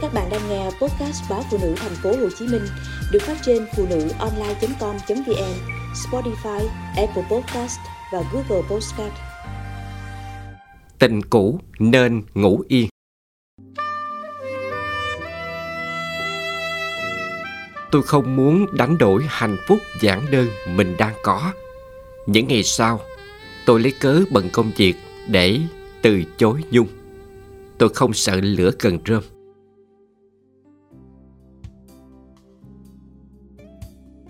Các bạn đang nghe podcast báo Phụ Nữ Thành phố Hồ Chí Minh được phát trên phunuonline.com.vn, Spotify, Apple Podcast và Google Podcast. Tình cũ nên ngủ yên. Tôi không muốn đánh đổi hạnh phúc giản đơn mình đang có. Những ngày sau, tôi lấy cớ bận công việc để từ chối Nhung. Tôi không sợ lửa gần rơm.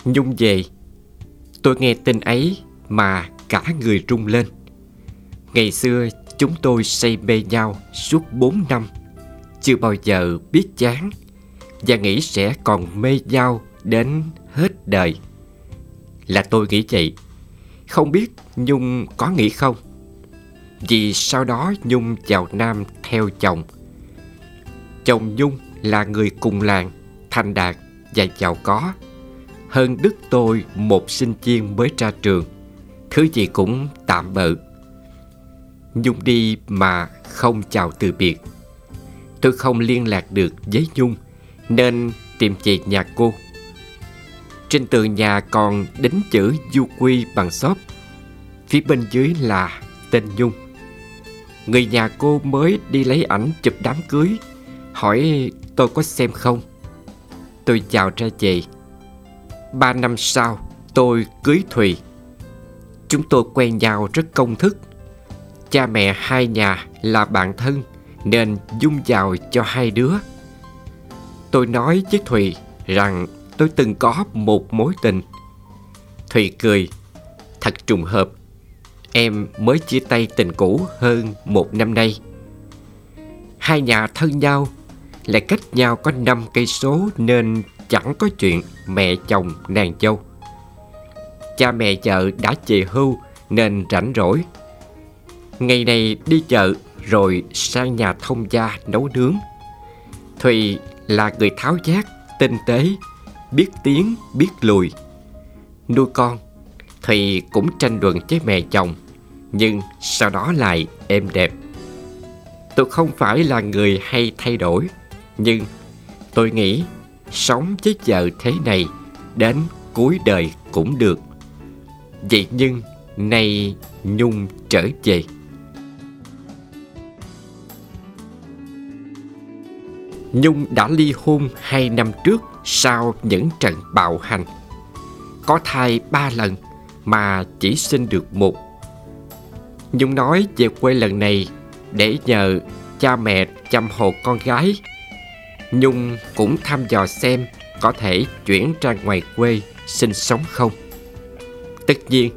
Nhung về, tôi nghe tin ấy mà cả người rung lên. Ngày xưa chúng tôi say mê nhau suốt 4 năm, chưa bao giờ biết chán và nghĩ sẽ còn mê nhau đến hết đời. Là tôi nghĩ vậy, không biết Nhung có nghĩ không. Vì sau đó Nhung vào Nam theo chồng. Chồng Nhung là người cùng làng, thành đạt và giàu có, hơn đức tôi một sinh viên mới ra trường, thứ gì cũng tạm bợ. Nhung đi mà không chào từ biệt. Tôi không liên lạc được với Nhung nên tìm về nhà cô. Trên tường nhà còn đính chữ Du Quy bằng xốp, phía bên dưới là tên Nhung. Người nhà cô mới đi lấy ảnh chụp đám cưới, hỏi tôi có xem không. Tôi chào ra về. 3 năm sau, tôi cưới Thùy. Chúng tôi quen nhau rất công thức. Cha mẹ hai nhà là bạn thân nên dung vào cho hai đứa. Tôi nói với Thùy rằng tôi từng có một mối tình. Thùy cười, thật trùng hợp, em mới chia tay tình cũ hơn 1 năm nay. Hai nhà thân nhau, lại cách nhau có 5 cây số nên chẳng có chuyện mẹ chồng nàng dâu. Cha mẹ vợ đã về hưu nên rảnh rỗi. Ngày này đi chợ rồi sang nhà thông gia nấu nướng. Thùy là người tháo vát, tinh tế, biết tiến, biết lùi. Nuôi con, Thùy cũng tranh luận với mẹ chồng, nhưng sau đó lại êm đẹp. Tôi không phải là người hay thay đổi, nhưng tôi nghĩ sống với vợ thế này đến cuối đời cũng được. Vậy nhưng nay Nhung trở về. Nhung đã ly hôn 2 năm trước sau những trận bạo hành. Có thai 3 lần mà chỉ sinh được 1. Nhung nói về quê lần này để nhờ cha mẹ chăm hộ con gái. Nhung cũng thăm dò xem có thể chuyển ra ngoài quê sinh sống không. Tất nhiên,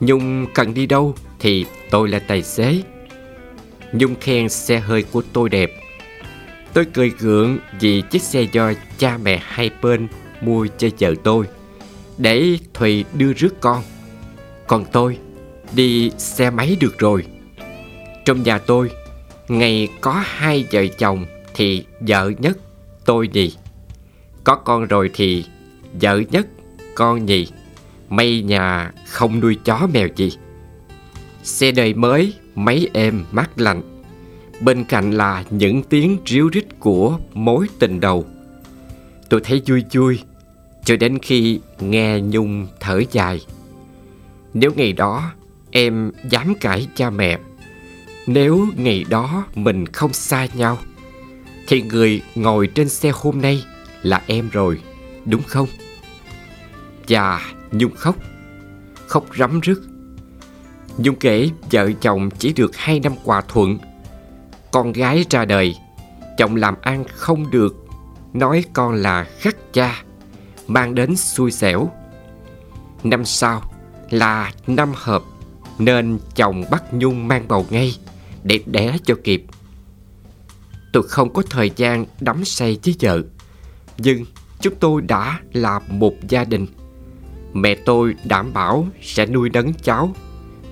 Nhung cần đi đâu thì tôi là tài xế. Nhung khen xe hơi của tôi đẹp. Tôi cười gượng vì chiếc xe do cha mẹ hai bên mua cho vợ tôi, để Thùy đưa rước con. Còn tôi đi xe máy được rồi. Trong nhà tôi, ngày có 2 vợ chồng thì vợ nhất, tôi nhì. Có con rồi thì vợ nhất, con nhì. May nhà không nuôi chó mèo gì. Xe đời mới, máy êm mát lạnh. Bên cạnh là những tiếng ríu rít của mối tình đầu. Tôi thấy vui vui cho đến khi nghe Nhung thở dài. Nếu ngày đó em dám cãi cha mẹ, nếu ngày đó mình không xa nhau, thì người ngồi trên xe hôm nay là em rồi, đúng không? Và Nhung khóc, khóc rấm rứt. Nhung kể vợ chồng chỉ được 2 năm hòa thuận. Con gái ra đời, chồng làm ăn không được, nói con là khắc cha, mang đến xui xẻo. Năm sau là năm hợp nên chồng bắt Nhung mang bầu ngay để đẻ cho kịp. Tôi không có thời gian đắm say với vợ, nhưng chúng tôi đã là một gia đình. Mẹ tôi đảm bảo sẽ nuôi nấng cháu,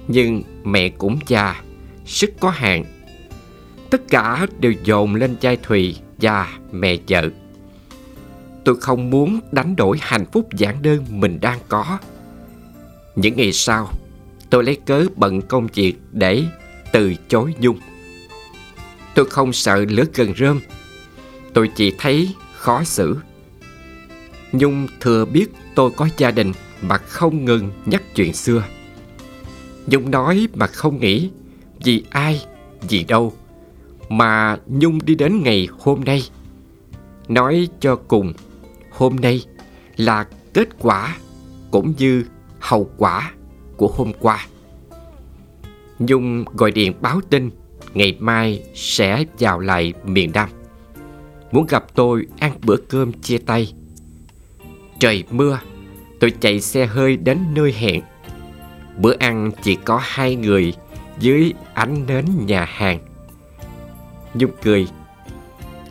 nhưng mẹ cũng già, sức có hạn. Tất cả đều dồn lên vai Thùy và mẹ vợ. Tôi không muốn đánh đổi hạnh phúc giản đơn mình đang có. Những ngày sau, tôi lấy cớ bận công việc để từ chối Nhung. Tôi không sợ lửa gần rơm. tôi chỉ thấy khó xử. Nhung thừa biết tôi có gia đình mà không ngừng nhắc chuyện xưa. Nhung nói mà không nghĩ vì ai, vì đâu, mà Nhung đi đến ngày hôm nay. Nói cho cùng, hôm nay là kết quả cũng như hậu quả của hôm qua. Nhung gọi điện báo tin ngày mai sẽ vào lại miền Nam, muốn gặp tôi ăn bữa cơm chia tay. Trời mưa, tôi chạy xe hơi đến nơi hẹn. Bữa ăn chỉ có hai người dưới ánh nến nhà hàng. Nhung cười.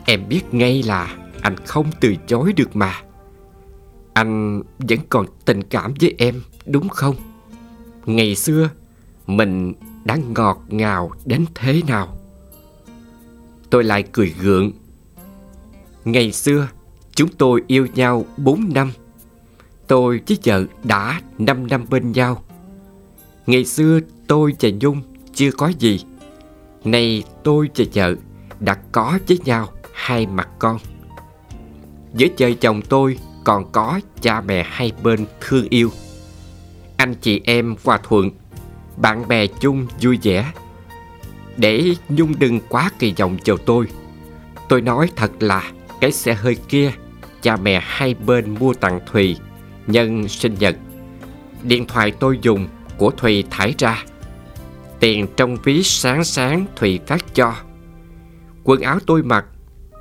Em biết ngay là anh không từ chối được mà. Anh vẫn còn tình cảm với em đúng không? Ngày xưa mình đã ngọt ngào đến thế nào? Tôi lại cười gượng. Ngày xưa chúng tôi yêu nhau 4 năm. Tôi với vợ đã 5 năm bên nhau. Ngày xưa tôi và Nhung chưa có gì. Nay tôi và vợ đã có với nhau 2 mặt con. Với vợ chồng tôi còn có cha mẹ hai bên thương yêu, anh chị em hòa thuận, bạn bè chung vui vẻ. Để Nhung đừng quá kỳ vọng vào tôi nói thật là cái xe hơi kia cha mẹ hai bên mua tặng Thùy nhân sinh nhật. Điện thoại tôi dùng của Thùy thải ra. Tiền trong ví sáng Thùy phát cho. Quần áo tôi mặc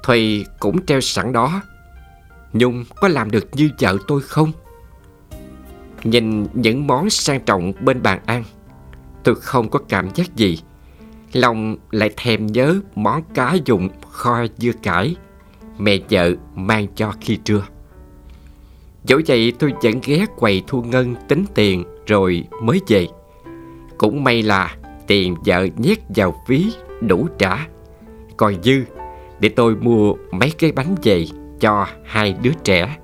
Thùy cũng treo sẵn đó. Nhung có làm được như vợ tôi không? Nhìn những món sang trọng bên bàn ăn, tôi không có cảm giác gì. Lòng lại thèm nhớ món cá dụng kho dưa cải mẹ vợ mang cho khi trưa. Dẫu vậy tôi vẫn ghé quầy thu ngân tính tiền rồi mới về. Cũng may là tiền vợ nhét vào ví đủ trả, còn dư để tôi mua mấy cái bánh về cho 2 đứa trẻ